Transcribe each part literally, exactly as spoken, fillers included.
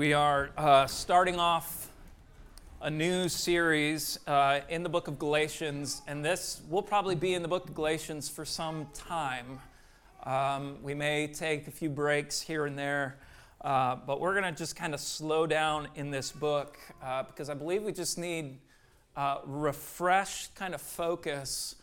We are uh, starting off a new series uh, in the book of Galatians, and this will probably be in the book of Galatians for some time. Um, we may take a few breaks here and there, uh, but we're going to just kind of slow down in this book uh, because I believe we just need uh, refreshed kind of focus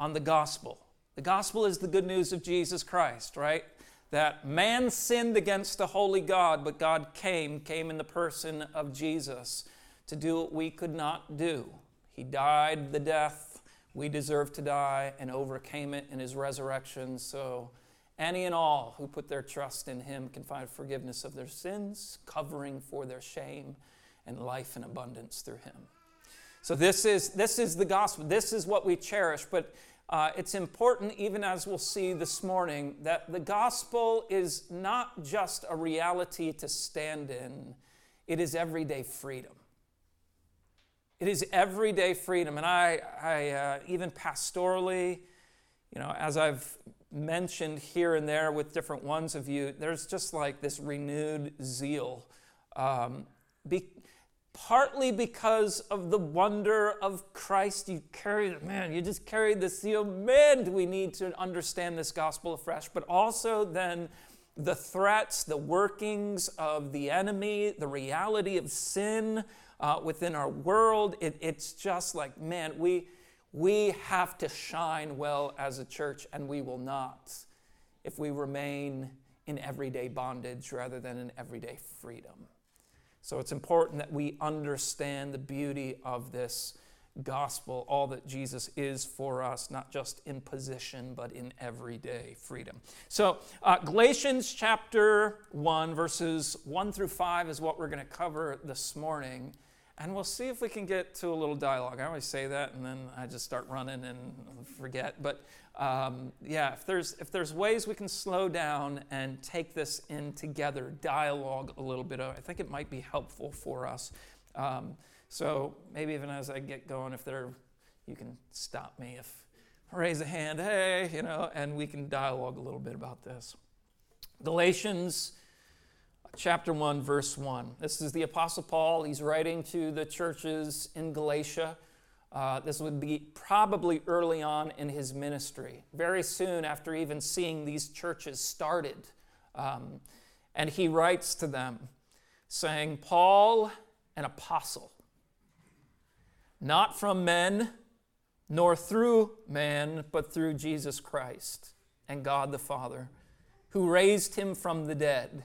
on the gospel. The gospel is the good news of Jesus Christ, right? That man sinned against the holy God, but God came, came in the person of Jesus to do what we could not do. He died the death we deserve to die and overcame it in his resurrection. So any and all who put their trust in him can find forgiveness of their sins, covering for their shame, and life in abundance through him. So this is, this is the gospel. This is what we cherish. But Uh, it's important, even as we'll see this morning, that the gospel is not just a reality to stand in. It is everyday freedom. It is everyday freedom. And I, I uh, even pastorally, you know, as I've mentioned here and there with different ones of you, there's just like this renewed zeal. Um, be, Partly because of the wonder of Christ, you carried, man, you just carried the seal. Man, do we need to understand this gospel afresh? But also then the threats, the workings of the enemy, the reality of sin uh, within our world. It, it's just like, man, we, we have to shine well as a church, and we will not if we remain in everyday bondage rather than in everyday freedom. So it's important that we understand the beauty of this gospel, all that Jesus is for us, not just in position, but in everyday freedom. So uh, Galatians chapter one, verses one through five is what we're going to cover this morning. And we'll see if we can get to a little dialogue. I always say that, and then I just start running and forget. But um, yeah, if there's if there's ways we can slow down and take this in together, dialogue a little bit, I think it might be helpful for us. Um, so maybe even as I get going, if there, you can stop me, if raise a hand, hey, you know, and we can dialogue a little bit about this. Galatians chapter one, verse one. This is the Apostle Paul. He's writing to the churches in Galatia. Uh, this would be probably early on in his ministry, very soon after even seeing these churches started. Um, and he writes to them saying, Paul, an apostle, not from men, nor through man, but through Jesus Christ and God the Father, who raised him from the dead,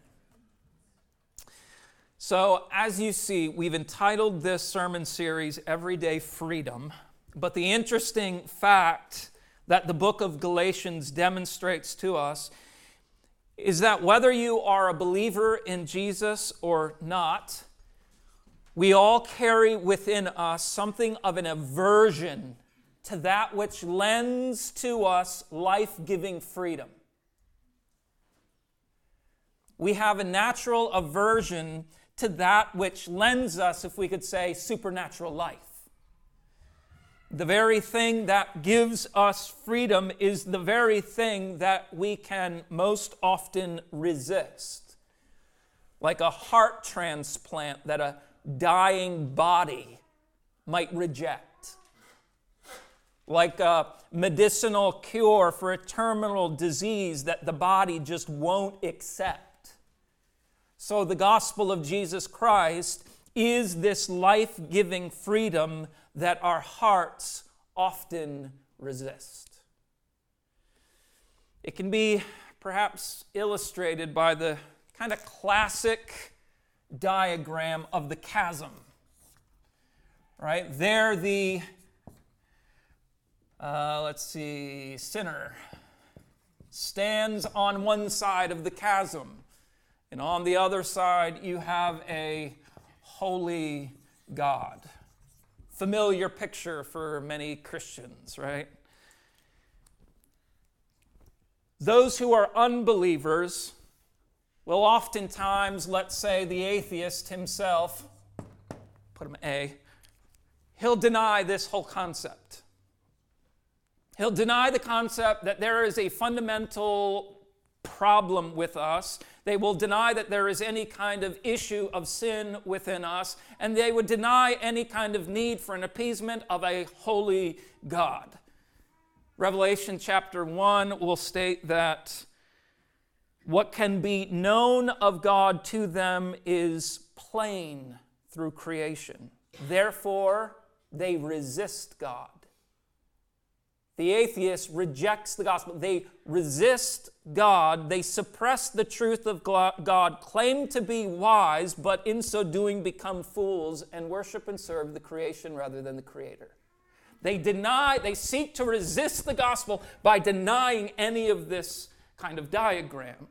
So, as you see, we've entitled this sermon series, Everyday Freedom. But the interesting fact that the book of Galatians demonstrates to us is that whether you are a believer in Jesus or not, we all carry within us something of an aversion to that which lends to us life-giving freedom. We have a natural aversion to that which lends us, if we could say, supernatural life. The very thing that gives us freedom is the very thing that we can most often resist. Like a heart transplant that a dying body might reject. Like a medicinal cure for a terminal disease that the body just won't accept. So the gospel of Jesus Christ is this life-giving freedom that our hearts often resist. It can be perhaps illustrated by the kind of classic diagram of the chasm, right? There the, uh, let's see, sinner stands on one side of the chasm. And on the other side, you have a holy God. Familiar picture for many Christians, right? Those who are unbelievers will oftentimes, let's say the atheist himself, put him A, he'll deny this whole concept. He'll deny the concept that there is a fundamental problem with us. They will deny that there is any kind of issue of sin within us, and they would deny any kind of need for an appeasement of a holy God. Revelation chapter one will state that what can be known of God to them is plain through creation. Therefore, they resist God. The atheist rejects the gospel. They resist God. They suppress the truth of God, claim to be wise, but in so doing become fools and worship and serve the creation rather than the Creator. They deny, they seek to resist the gospel by denying any of this kind of diagram.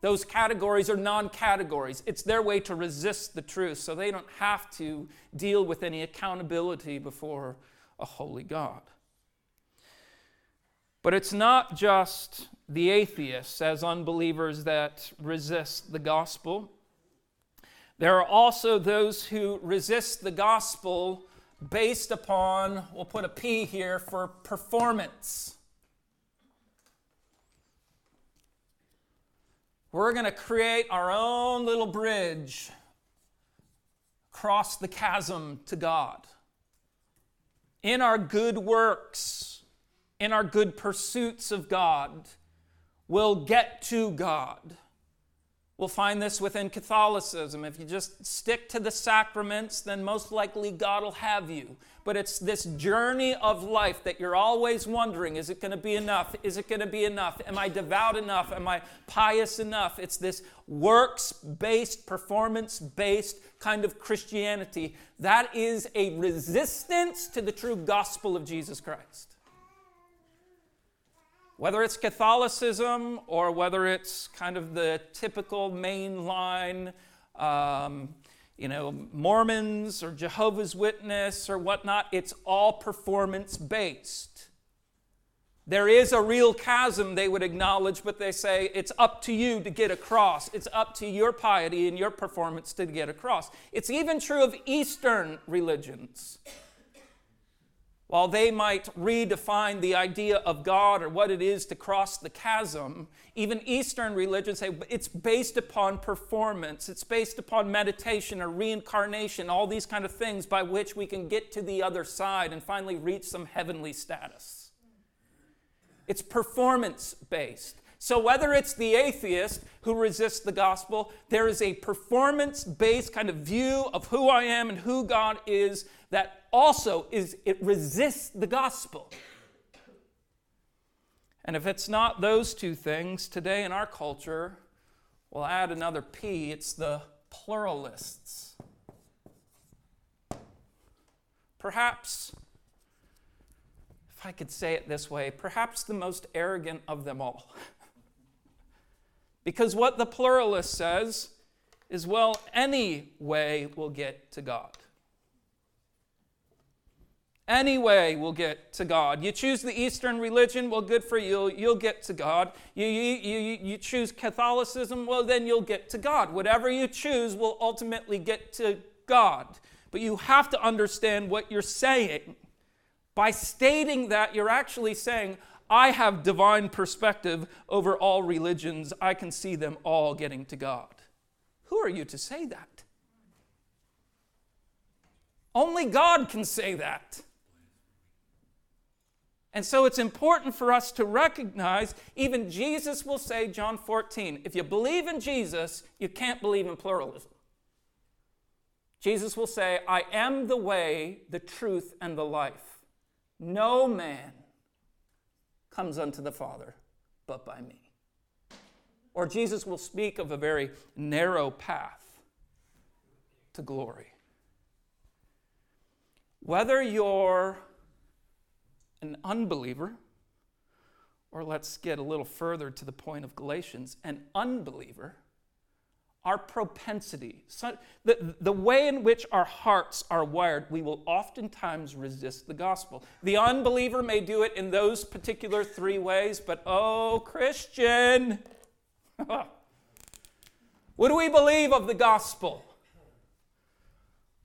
Those categories are non-categories. It's their way to resist the truth, so they don't have to deal with any accountability before a holy God. But it's not just the atheists as unbelievers that resist the gospel. There are also those who resist the gospel based upon, we'll put a P here for performance. We're going to create our own little bridge across the chasm to God. In our good works, in our good pursuits of God, we'll get to God. We'll find this within Catholicism. If you just stick to the sacraments, then most likely God will have you. But it's this journey of life that you're always wondering, is it going to be enough? Is it going to be enough? Am I devout enough? Am I pious enough? It's this works-based, performance-based kind of Christianity. That is a resistance to the true gospel of Jesus Christ. Whether it's Catholicism or whether it's kind of the typical mainline, um, you know, Mormons or Jehovah's Witness or whatnot, it's all performance-based. There is a real chasm, they would acknowledge, but they say it's up to you to get across. It's up to your piety and your performance to get across. It's even true of Eastern religions. While they might redefine the idea of God or what it is to cross the chasm, even Eastern religions say it's based upon performance, it's based upon meditation or reincarnation, all these kind of things by which we can get to the other side and finally reach some heavenly status. It's performance-based. So whether it's the atheist who resists the gospel, there is a performance-based kind of view of who I am and who God is that also is, it resists the gospel. And if it's not those two things, today in our culture, we'll add another P, it's the pluralists. Perhaps, if I could say it this way, perhaps the most arrogant of them all. Because what the pluralist says is, well, any way we'll get to God. Any way we'll get to God. You choose the Eastern religion, well, good for you, you'll get to God. You, you, you, you choose Catholicism, well, then you'll get to God. Whatever you choose will ultimately get to God. But you have to understand what you're saying. By stating that, you're actually saying, I have divine perspective over all religions. I can see them all getting to God. Who are you to say that? Only God can say that. And so it's important for us to recognize, even Jesus will say, John fourteen, if you believe in Jesus, you can't believe in pluralism. Jesus will say, I am the way, the truth, and the life. No man comes unto the Father but by me. Or Jesus will speak of a very narrow path to glory. Whether you're an unbeliever, or let's get a little further to the point of Galatians, an unbeliever, our propensity, so the, the way in which our hearts are wired, we will oftentimes resist the gospel. The unbeliever may do it in those particular three ways, but oh, Christian, what do we believe of the gospel?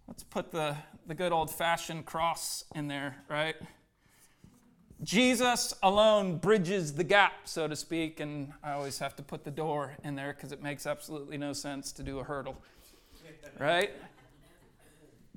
Let's put the, the good old-fashioned cross in there, right? Jesus alone bridges the gap, so to speak, and I always have to put the door in there because it makes absolutely no sense to do a hurdle, right?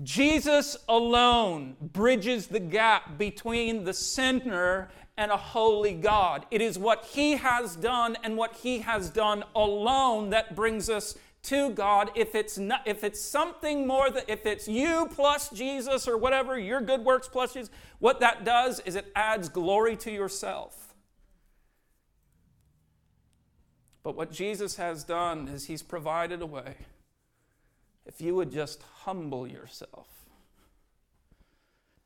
Jesus alone bridges the gap between the sinner and a holy God. It is what he has done and what he has done alone that brings us to God. If it's not, if it's something more than, if it's you plus Jesus or whatever, your good works plus Jesus, what that does is it adds glory to yourself. But what Jesus has done is he's provided a way. If you would just humble yourself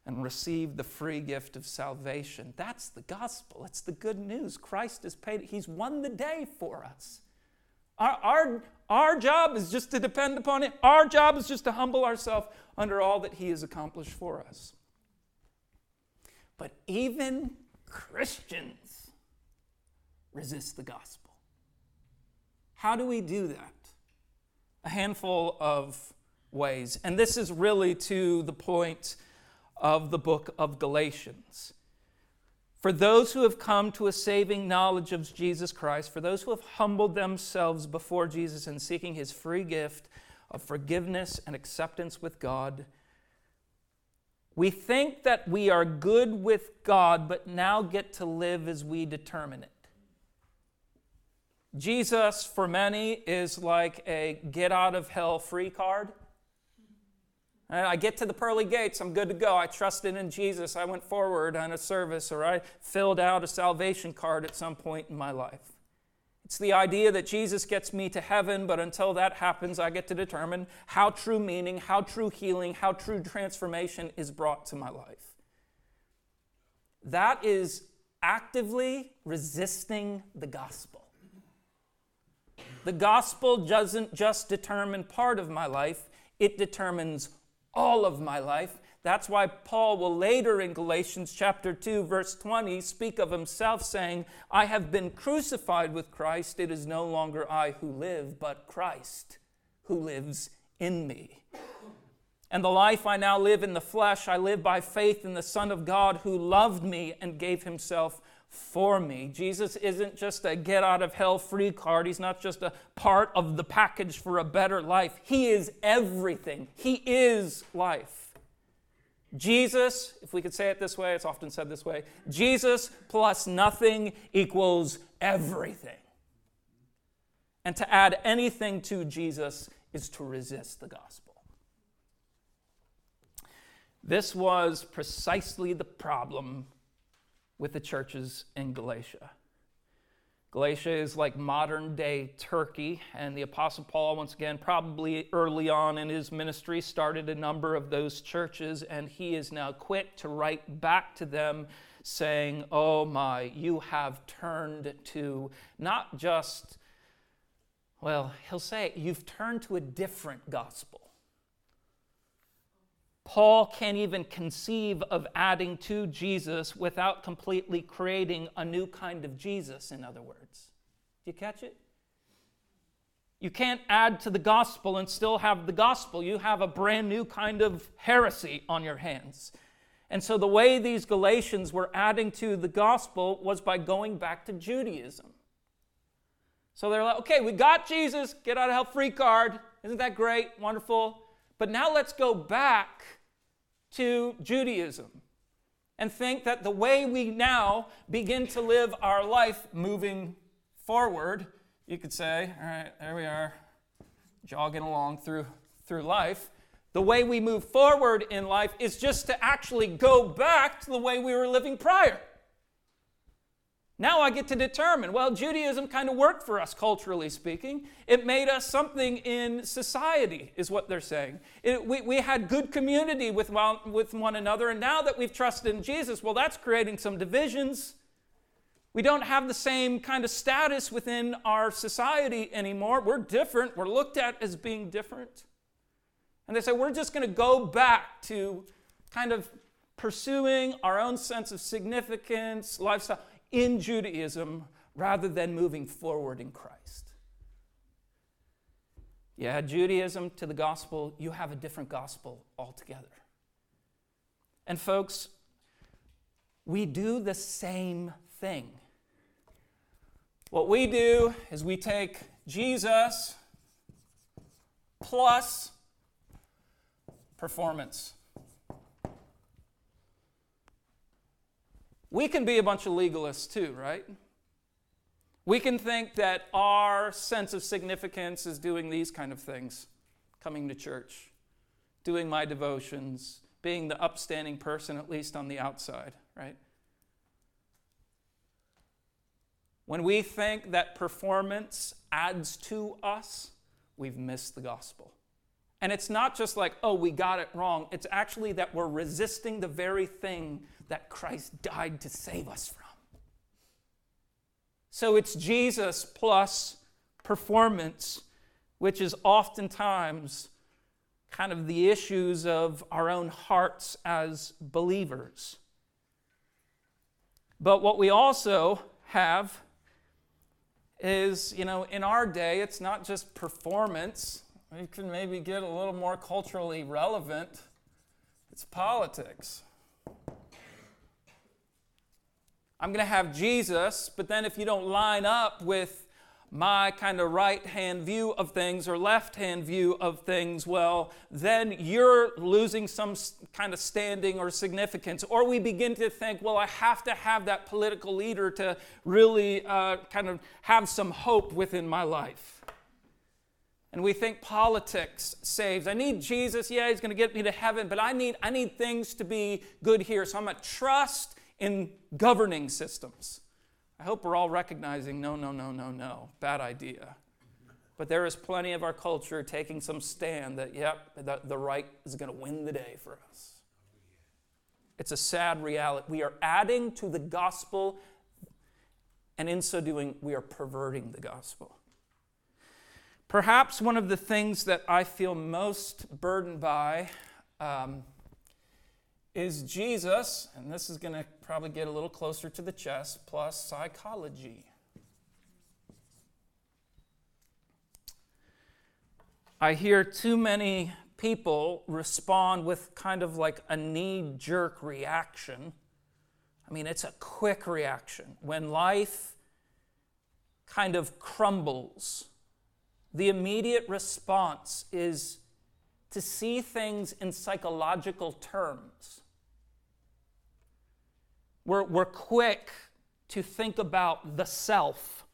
and receive the free gift of salvation, that's the gospel. It's the good news. Christ has paid it. He's won the day for us. Our, our, our job is just to depend upon it. Our job is just to humble ourselves under all that he has accomplished for us. But even Christians resist the gospel. How do we do that? A handful of ways. And this is really to the point of the book of Galatians. For those who have come to a saving knowledge of Jesus Christ, for those who have humbled themselves before Jesus and seeking his free gift of forgiveness and acceptance with God, we think that we are good with God, but now get to live as we determine it. Jesus, for many, is like a get-out-of-hell-free card. I get to the pearly gates, I'm good to go. I trusted in Jesus. I went forward on a service, or I filled out a salvation card at some point in my life. It's the idea that Jesus gets me to heaven, but until that happens, I get to determine how true meaning, how true healing, how true transformation is brought to my life. That is actively resisting the gospel. The gospel doesn't just determine part of my life, it determines all of my life. That's why Paul will later in Galatians chapter two, verse twenty, speak of himself saying, I have been crucified with Christ. It is no longer I who live, but Christ who lives in me. And the life I now live in the flesh, I live by faith in the Son of God who loved me and gave himself for me. Jesus isn't just a get-out-of-hell-free card. He's not just a part of the package for a better life. He is everything. He is life. Jesus, if we could say it this way, it's often said this way, Jesus plus nothing equals everything. And to add anything to Jesus is to resist the gospel. This was precisely the problem with the churches in Galatia. Galatia is like modern-day Turkey, and the Apostle Paul, once again, probably early on in his ministry, started a number of those churches, and he is now quick to write back to them saying, oh my, you have turned to not just, well, he'll say, you've turned to a different gospel. Paul can't even conceive of adding to Jesus without completely creating a new kind of Jesus, in other words. Do you catch it? You can't add to the gospel and still have the gospel. You have a brand new kind of heresy on your hands. And so the way these Galatians were adding to the gospel was by going back to Judaism. So they're like, okay, we got Jesus, get out of hell free card. Isn't that great? Wonderful. But now let's go back to Judaism and think that the way we now begin to live our life moving forward, you could say, all right, there we are, jogging along through, through life. The way we move forward in life is just to actually go back to the way we were living prior. Now I get to determine, well, Judaism kind of worked for us, culturally speaking. It made us something in society, is what they're saying. It, we, we had good community with one, with one another, and now that we've trusted in Jesus, well, that's creating some divisions. We don't have the same kind of status within our society anymore. We're different. We're looked at as being different. And they say, we're just going to go back to kind of pursuing our own sense of significance, lifestyle in Judaism rather than moving forward in Christ. You add Judaism to the gospel, you have a different gospel altogether. And folks, we do the same thing. What we do is we take Jesus plus performance. We can be a bunch of legalists too, right? We can think that our sense of significance is doing these kind of things, coming to church, doing my devotions, being the upstanding person, at least on the outside, right? When we think that performance adds to us, we've missed the gospel. And it's not just like, oh, we got it wrong. It's actually that we're resisting the very thing that Christ died to save us from. So it's Jesus plus performance, which is oftentimes kind of the issues of our own hearts as believers. But what we also have is, you know, in our day, it's not just performance. We can maybe get a little more culturally relevant. It's politics. I'm going to have Jesus, but then if you don't line up with my kind of right-hand view of things or left-hand view of things, well, then you're losing some kind of standing or significance. Or we begin to think, well, I have to have that political leader to really uh, kind of have some hope within my life. And we think politics saves. I need Jesus. Yeah, he's going to get me to heaven, but I need I need things to be good here. So I'm going to trust in governing systems. I hope we're all recognizing, no, no, no, no, no, bad idea. But there is plenty of our culture taking some stand that, yep, the, the right is going to win the day for us. It's a sad reality. We are adding to the gospel, and in so doing, we are perverting the gospel. Perhaps one of the things that I feel most burdened by um, is Jesus, and this is going to probably get a little closer to the chest, plus psychology. I hear too many people respond with kind of like a knee-jerk reaction. I mean, it's a quick reaction. When life kind of crumbles, the immediate response is to see things in psychological terms. We're, we're quick to think about the self.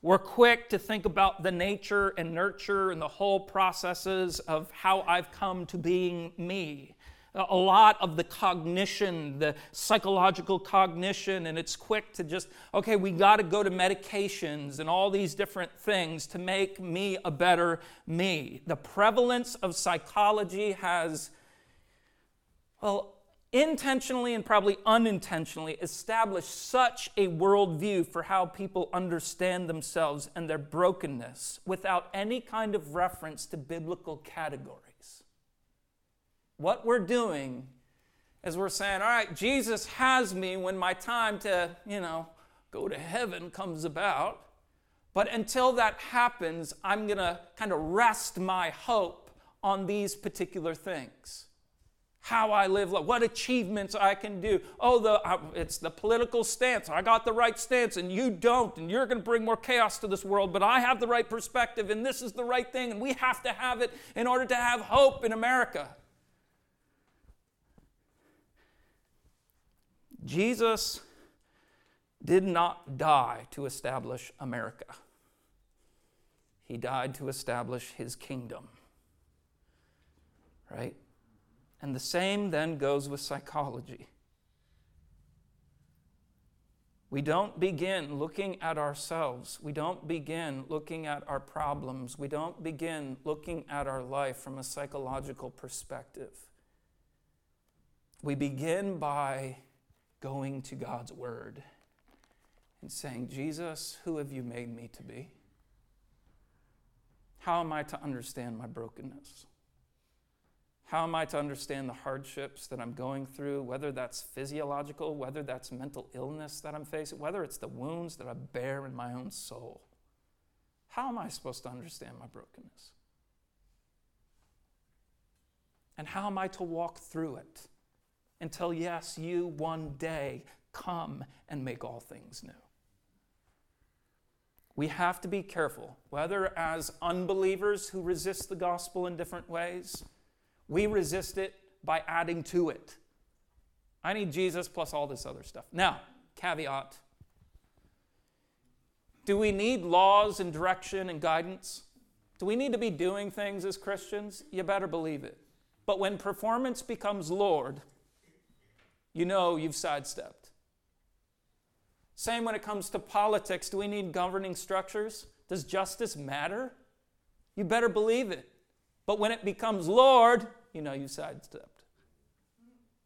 We're quick to think about the nature and nurture and the whole processes of how I've come to being me. A lot of the cognition, the psychological cognition, and it's quick to just, okay, we got to go to medications and all these different things to make me a better me. The prevalence of psychology has, well, intentionally and probably unintentionally established such a worldview for how people understand themselves and their brokenness without any kind of reference to biblical categories. What we're doing is we're saying, all right, Jesus has me when my time to, you know, go to heaven comes about. But until that happens, I'm going to kind of rest my hope on these particular things. How I live, what achievements I can do. Oh, the, I, it's the political stance. I got the right stance and you don't. And you're going to bring more chaos to this world. But I have the right perspective and this is the right thing. And we have to have it in order to have hope in America. Jesus did not die to establish America. He died to establish his kingdom. Right? And the same then goes with psychology. We don't begin looking at ourselves. We don't begin looking at our problems. We don't begin looking at our life from a psychological perspective. We begin by going to God's Word and saying, Jesus, who have you made me to be? How am I to understand my brokenness? How am I to understand the hardships that I'm going through, whether that's physiological, whether that's mental illness that I'm facing, whether it's the wounds that I bear in my own soul? How am I supposed to understand my brokenness? And how am I to walk through it until, yes, you one day come and make all things new? We have to be careful, whether as unbelievers who resist the gospel in different ways, we resist it by adding to it. I need Jesus plus all this other stuff. Now, caveat. Do we need laws and direction and guidance? Do we need to be doing things as Christians? You better believe it. But when performance becomes Lord, you know you've sidestepped. Same when it comes to politics. Do we need governing structures? Does justice matter? You better believe it. But when it becomes Lord, you know you sidestepped.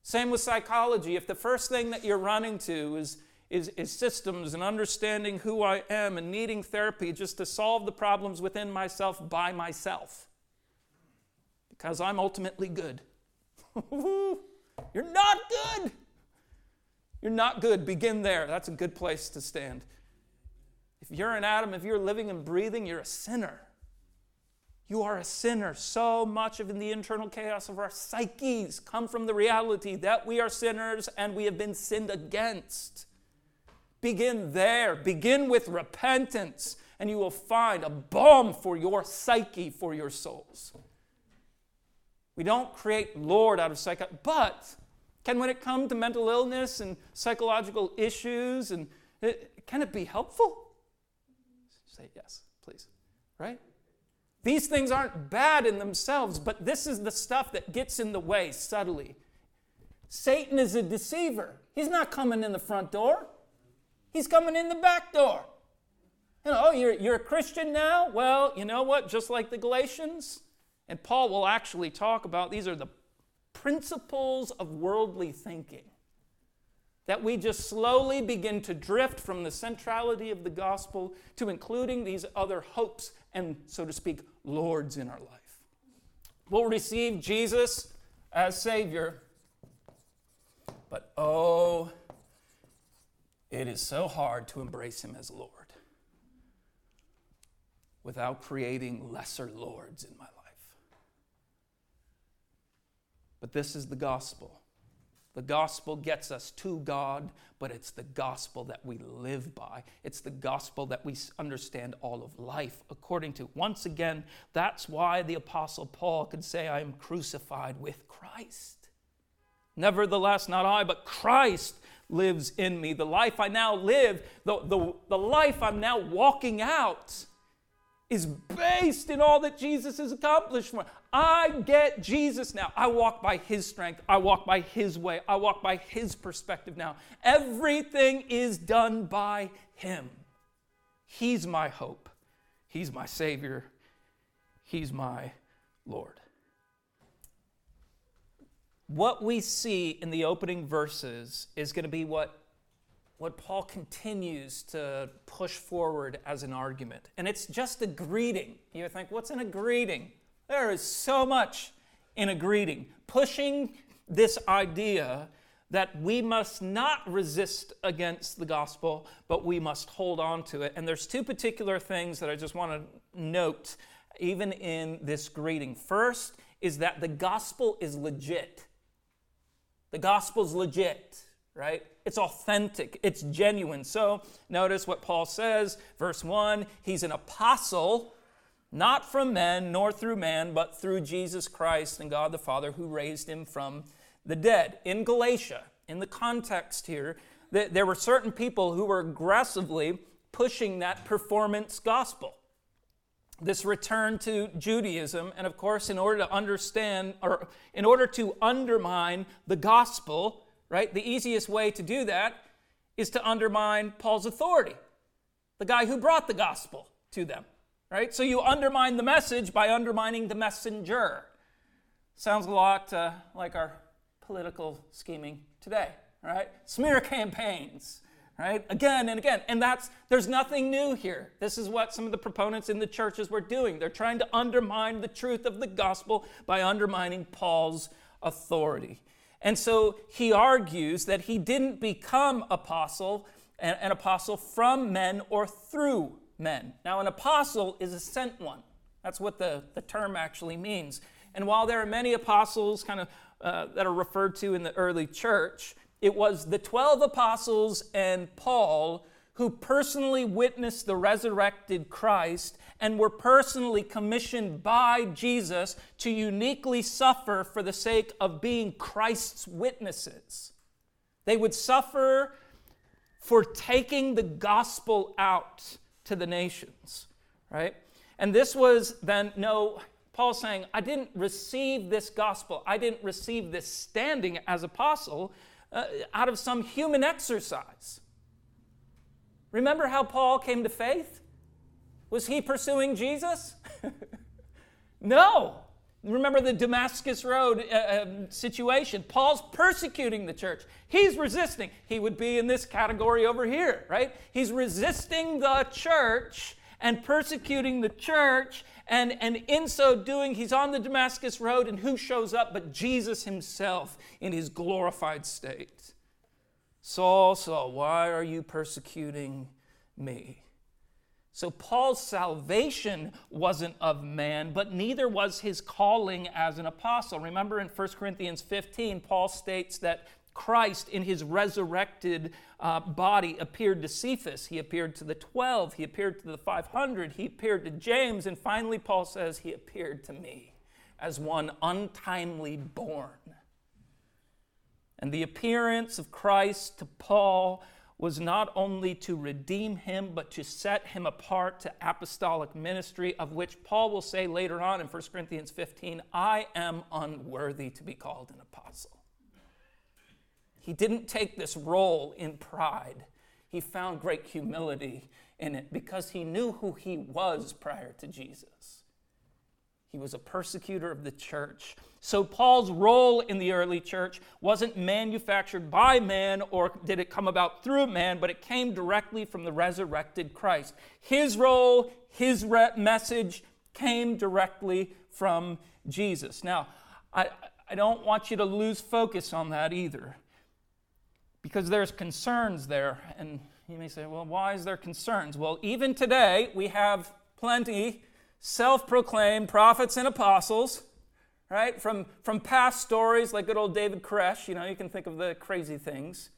Same with psychology. If the first thing that you're running to is, is, is systems and understanding who I am and needing therapy just to solve the problems within myself by myself, because I'm ultimately good. You're not good. You're not good. Begin there. That's a good place to stand. If you're an Adam, if you're living and breathing, you're a sinner. You are a sinner. So much of the internal chaos of our psyches come from the reality that we are sinners and we have been sinned against. Begin there. Begin with repentance, and you will find a balm for your psyche, for your souls. We don't create Lord out of psyche, but... Can when it comes to mental illness and psychological issues, and it, can it be helpful? Say yes, please. Right? These things aren't bad in themselves, but this is the stuff that gets in the way subtly. Satan is a deceiver. He's not coming in the front door. He's coming in the back door. You know, oh, you're, you're a Christian now? Well, you know what? Just like the Galatians, and Paul will actually talk about, these are the principles of worldly thinking, that we just slowly begin to drift from the centrality of the gospel to including these other hopes and, so to speak, lords in our life. We'll receive Jesus as Savior, but oh, it is so hard to embrace Him as Lord without creating lesser lords in my life. But this is the gospel. The gospel gets us to God, but it's the gospel that we live by. It's the gospel that we understand all of life according to. Once again, that's why the Apostle Paul could say, I am crucified with Christ. Nevertheless, not I, but Christ lives in me. The life I now live, the, the, the life I'm now walking out, is based in all that Jesus has accomplished for me. I get Jesus now. I walk by His strength. I walk by His way. I walk by His perspective now. Everything is done by Him. He's my hope. He's my Savior. He's my Lord. What we see in the opening verses is going to be what What Paul continues to push forward as an argument. And it's just a greeting. You think, what's in a greeting? There is so much in a greeting. Pushing this idea that we must not resist against the gospel, but we must hold on to it. And there's two particular things that I just want to note, even in this greeting. First is that the gospel is legit. The gospel's legit, right? It's authentic. It's genuine. So notice what Paul says. Verse one, he's an apostle, not from men nor through man, but through Jesus Christ and God the Father who raised Him from the dead. In Galatia, in the context here, th- there were certain people who were aggressively pushing that performance gospel, this return to Judaism. And of course, in order to understand, or in order to undermine the gospel, right? The easiest way to do that is to undermine Paul's authority, the guy who brought the gospel to them, right? So you undermine the message by undermining the messenger. Sounds a lot uh, like our political scheming today, right? Smear campaigns, right? Again and again. And that's, there's nothing new here. This is what some of the proponents in the churches were doing. They're trying to undermine the truth of the gospel by undermining Paul's authority. And so he argues that he didn't become apostle, an, an apostle from men or through men. Now, an apostle is a sent one. That's what the, the term actually means. And while there are many apostles kind of uh, that are referred to in the early church, it was the twelve apostles and Paul who personally witnessed the resurrected Christ and were personally commissioned by Jesus to uniquely suffer for the sake of being Christ's witnesses. They would suffer for taking the gospel out to the nations, right? And this was then, no, Paul's saying, I didn't receive this gospel. I didn't receive this standing as apostle uh, out of some human exercise. Remember how Paul came to faith? Was he pursuing Jesus? No. Remember the Damascus Road uh, uh, situation. Paul's persecuting the church. He's resisting. He would be in this category over here, right? He's resisting the church and persecuting the church, and, and in so doing, he's on the Damascus Road, and who shows up but Jesus himself in his glorified state? Saul, Saul, why are you persecuting me? So Paul's salvation wasn't of man, but neither was his calling as an apostle. Remember in First Corinthians fifteen, Paul states that Christ in his resurrected uh, body appeared to Cephas. He appeared to the twelve. He appeared to the five hundred. He appeared to James. And finally, Paul says, he appeared to me as one untimely born. And the appearance of Christ to Paul was not only to redeem him, but to set him apart to apostolic ministry, of which Paul will say later on in First Corinthians fifteen, I am unworthy to be called an apostle. He didn't take this role in pride. He found great humility in it because he knew who he was prior to Jesus. He was a persecutor of the church. So Paul's role in the early church wasn't manufactured by man, or did it come about through man, but it came directly from the resurrected Christ. His role, his re- message came directly from Jesus. Now, I, I don't want you to lose focus on that either, because there's concerns there. And you may say, well, why is there concerns? Well, even today, we have plenty self-proclaimed prophets and apostles, right? From, from past stories like good old David Koresh, you know, you can think of the crazy things.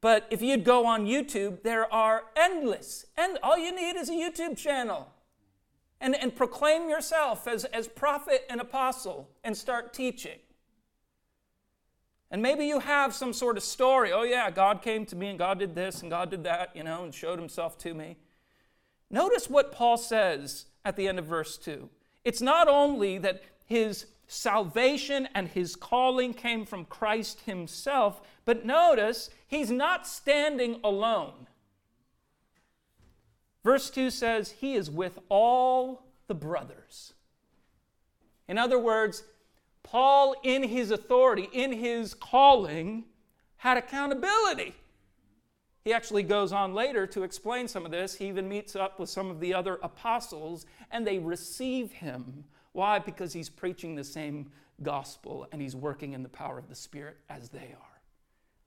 But if you'd go on YouTube, there are endless, and all you need is a YouTube channel. And, and proclaim yourself as, as prophet and apostle and start teaching. And maybe you have some sort of story. Oh, yeah, God came to me and God did this and God did that, you know, and showed himself to me. Notice what Paul says at the end of verse two. It's not only that his salvation and his calling came from Christ himself, but notice he's not standing alone. Verse two says he is with all the brothers. In other words, Paul, in his authority, in his calling, had accountability. He actually goes on later to explain some of this. He even meets up with some of the other apostles, and they receive him. Why? Because he's preaching the same gospel, and he's working in the power of the Spirit as they are.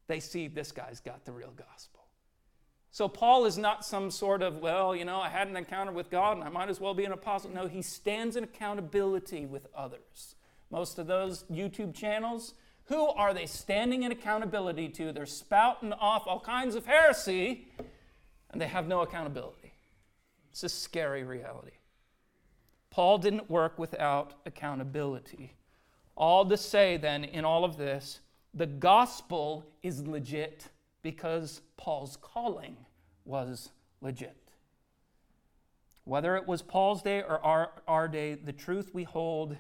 They see this guy's got the real gospel. So Paul is not some sort of, well, you know, I had an encounter with God, and I might as well be an apostle. No, he stands in accountability with others. Most of those YouTube channels, who are they standing in accountability to? They're spouting off all kinds of heresy, and they have no accountability. It's a scary reality. Paul didn't work without accountability. All to say, then, in all of this, the gospel is legit because Paul's calling was legit. Whether it was Paul's day or our, our day, the truth we hold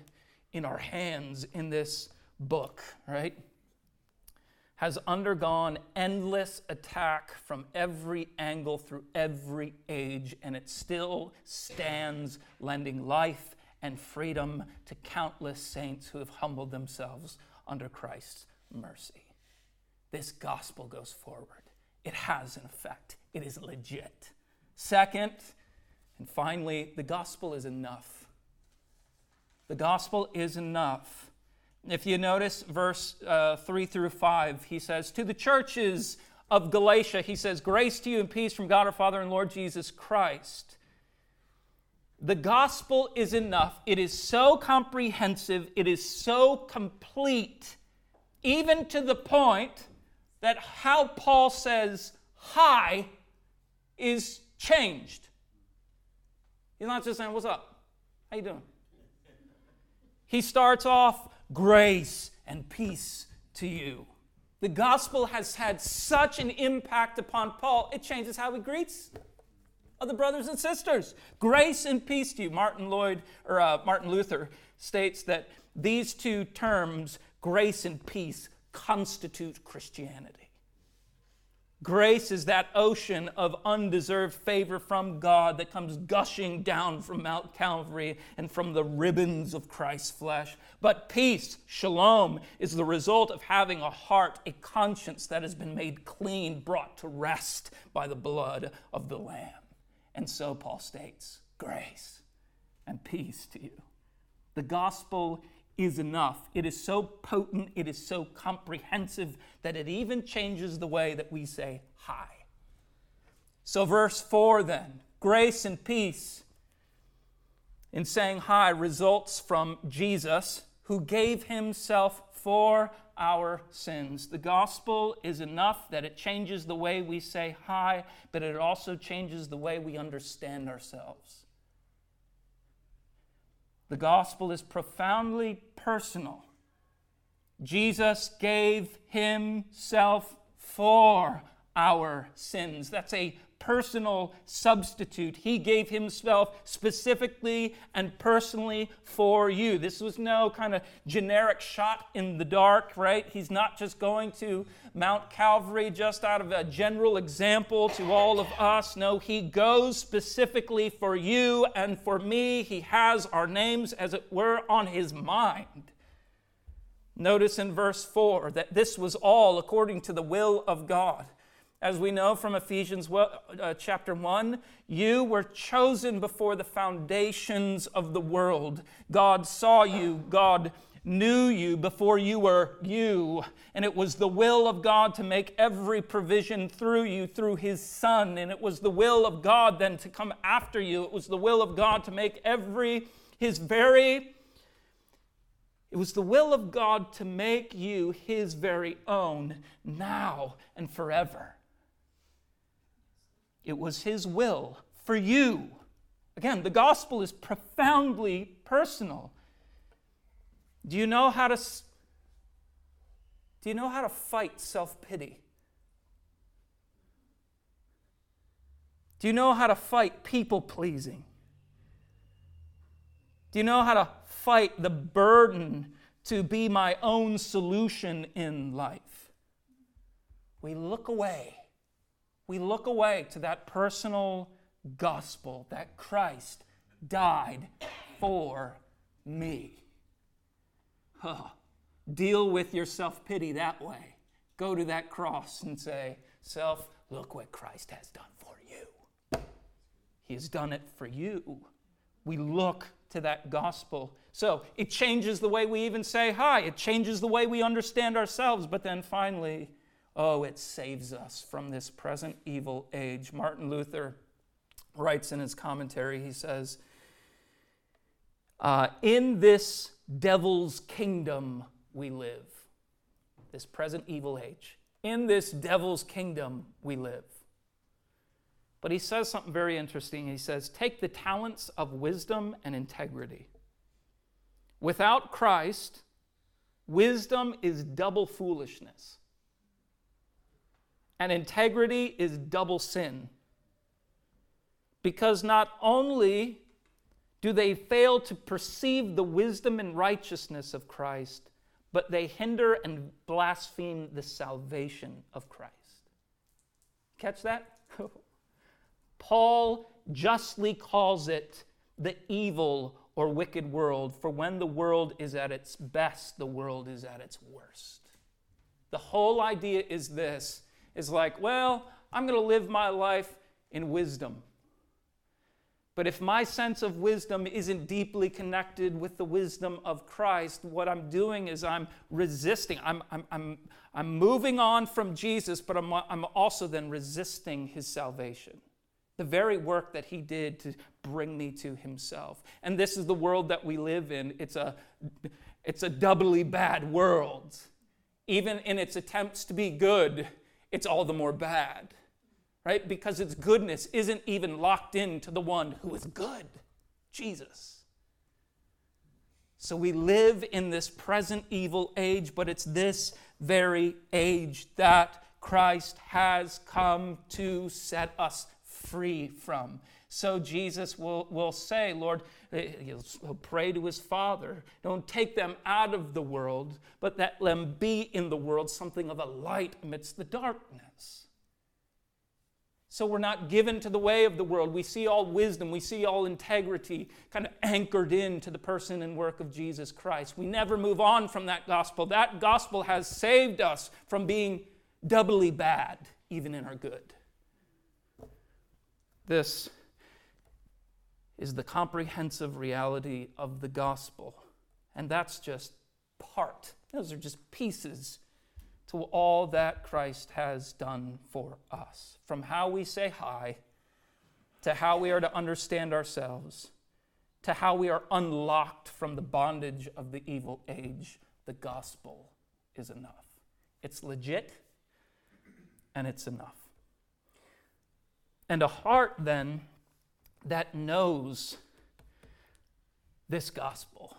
in our hands in this book, right, has undergone endless attack from every angle through every age, and it still stands, lending life and freedom to countless saints who have humbled themselves under Christ's mercy. This gospel goes forward. it has an effect. It is legit. Second, and finally, the gospel is enough. The gospel is enough. If you notice verse uh, three through five, he says, to the churches of Galatia, he says, grace to you and peace from God our Father and Lord Jesus Christ. The gospel is enough. It is so comprehensive. It is so complete, even to the point that how Paul says hi is changed. He's not just saying, what's up? How you doing? He starts off, grace and peace to you. The gospel has had such an impact upon Paul, it changes how he greets other brothers and sisters. Grace and peace to you. Martin Lloyd or uh, Martin Luther states that these two terms, grace and peace, constitute Christianity. Grace is that ocean of undeserved favor from God that comes gushing down from Mount Calvary and from the ribbons of Christ's flesh. But peace, shalom, is the result of having a heart, a conscience that has been made clean, brought to rest by the blood of the Lamb. And so Paul states, grace and peace to you. The gospel is enough. It is so potent, it is so comprehensive that it even changes the way that we say hi. So verse four then, grace and peace in saying hi results from Jesus who gave himself for our sins. The gospel is enough that it changes the way we say hi, but it also changes the way we understand ourselves. The gospel is profoundly personal. Jesus gave himself for our sins. That's a personal substitute. He gave himself specifically and personally for you. This was no kind of generic shot in the dark, right? He's not just going to Mount Calvary just out of a general example to all of us. No, he goes specifically for you and for me. He has our names, as it were, on his mind. Notice in verse four that this was all according to the will of God. As we know from Ephesians chapter one, you were chosen before the foundations of the world. God saw you, God knew you before you were you. And it was the will of God to make every provision through you, through his Son. And it was the will of God then to come after you. It was the will of God to make every, his very, It was the will of God to make you his very own now and forever. It was his will for you. Again, the gospel is profoundly personal. Do you know how to, do you know how to fight self-pity? Do you know how to fight people-pleasing? Do you know how to fight the burden to be my own solution in life? We look away. We look away to that personal gospel that Christ died for me. Huh. Deal with your self-pity that way. Go to that cross and say, self, look what Christ has done for you. He has done it for you. We look to that gospel. So it changes the way we even say hi. It changes the way we understand ourselves. But then finally, oh, it saves us from this present evil age. Martin Luther writes in his commentary, he says, uh, in this devil's kingdom we live, this present evil age. In this devil's kingdom we live. But he says something very interesting. He says, take the talents of wisdom and integrity. Without Christ, wisdom is double foolishness. And integrity is double sin. Because not only do they fail to perceive the wisdom and righteousness of Christ, but they hinder and blaspheme the salvation of Christ. Catch that? Paul justly calls it the evil or wicked world, for when the world is at its best, the world is at its worst. The whole idea is this. It's like, well, I'm going to live my life in wisdom. But if my sense of wisdom isn't deeply connected with the wisdom of Christ, what I'm doing is I'm resisting. I'm, I'm, I'm, I'm moving on from Jesus, but I'm, I'm also then resisting his salvation. The very work that he did to bring me to himself. And this is the world that we live in. It's a, it's a doubly bad world. Even in its attempts to be good, it's all the more bad. Right? Because its goodness isn't even locked in to the one who is good, Jesus. So we live in this present evil age, but it's this very age that Christ has come to set us free from. So Jesus will, will say, Lord, he'll pray to his Father, don't take them out of the world, but let them be in the world something of a light amidst the darkness. So we're not given to the way of the world. We see all wisdom, we see all integrity kind of anchored into the person and work of Jesus Christ. We never move on from that gospel. That gospel has saved us from being doubly bad, even in our good. This is the comprehensive reality of the gospel. And that's just part. Those are just pieces to all that Christ has done for us. From how we say hi, to how we are to understand ourselves, to how we are unlocked from the bondage of the evil age, the gospel is enough. It's legit, and it's enough. And a heart, then, that knows this gospel.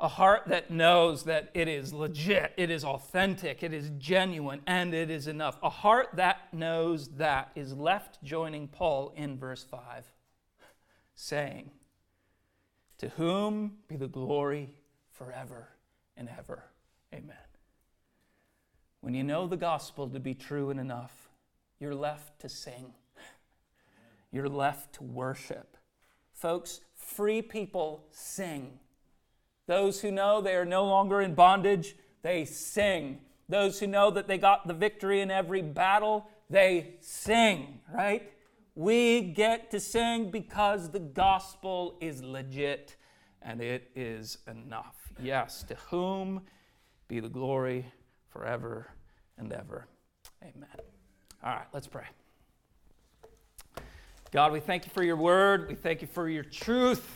A heart that knows that it is legit, it is authentic, it is genuine, and it is enough. A heart that knows that is left joining Paul in verse five, saying, "To whom be the glory forever and ever. Amen." When you know the gospel to be true and enough, you're left to sing. You're left to worship. Folks, free people sing. Those who know they are no longer in bondage, they sing. Those who know that they got the victory in every battle, they sing, right? We get to sing because the gospel is legit and it is enough. Yes, to whom be the glory forever and ever. Amen. All right, let's pray. God, we thank you for your word. We thank you for your truth.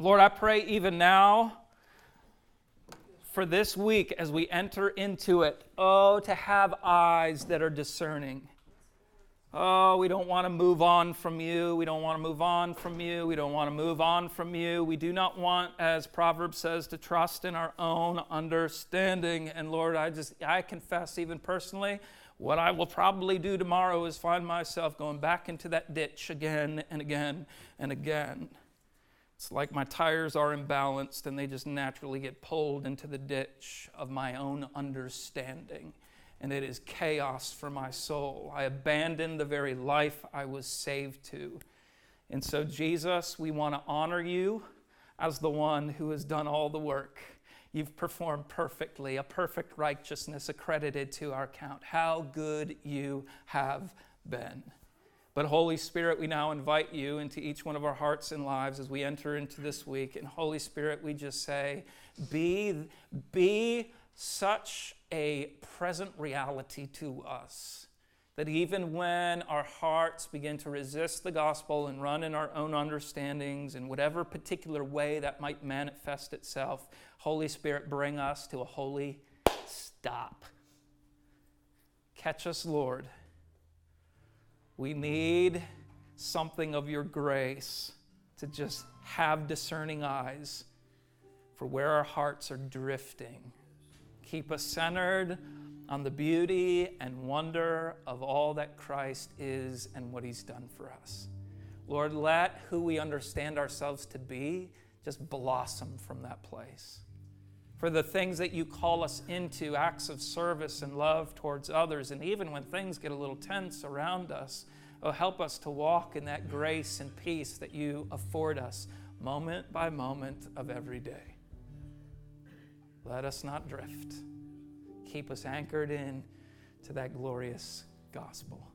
Lord, I pray even now for this week as we enter into it. Oh, to have eyes that are discerning. Oh, we don't want to move on from you. We don't want to move on from you. We don't want to move on from you. We do not want, as Proverbs says, to trust in our own understanding. And Lord, I just, I confess even personally, what I will probably do tomorrow is find myself going back into that ditch again and again and again. It's like my tires are imbalanced and they just naturally get pulled into the ditch of my own understanding. And it is chaos for my soul. I abandon the very life I was saved to. And so, Jesus, we want to honor you as the one who has done all the work. You've performed perfectly, a perfect righteousness accredited to our account. How good you have been. But Holy Spirit, we now invite you into each one of our hearts and lives as we enter into this week. And Holy Spirit, we just say, be, be such a present reality to us that even when our hearts begin to resist the gospel and run in our own understandings in whatever particular way that might manifest itself, Holy Spirit, bring us to a holy stop. Catch us, Lord. We need something of your grace to just have discerning eyes for where our hearts are drifting. Keep us centered on the beauty and wonder of all that Christ is and what he's done for us. Lord, let who we understand ourselves to be just blossom from that place. For the things that you call us into, acts of service and love towards others, and even when things get a little tense around us, oh, help us to walk in that grace and peace that you afford us moment by moment of every day. Let us not drift. Keep us anchored in to that glorious gospel.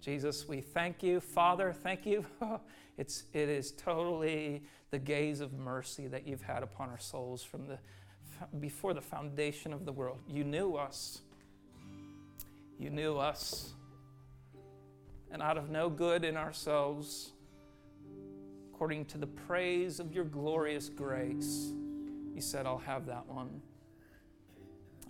Jesus, we thank you. Father, thank you. It's, it is totally the gaze of mercy that you've had upon our souls from the before the foundation of the world. You knew us. You knew us. And out of no good in ourselves, according to the praise of your glorious grace, you said, I'll have that one.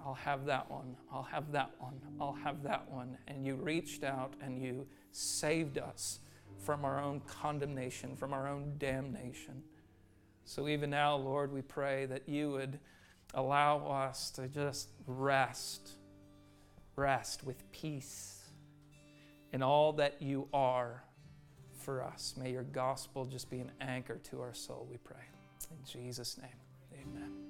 I'll have that one. I'll have that one. I'll have that one. And you reached out and you saved us from our own condemnation, from our own damnation. So even now, Lord, we pray that you would allow us to just rest, rest with peace in all that you are for us. May your gospel just be an anchor to our soul, we pray. In Jesus' name, amen.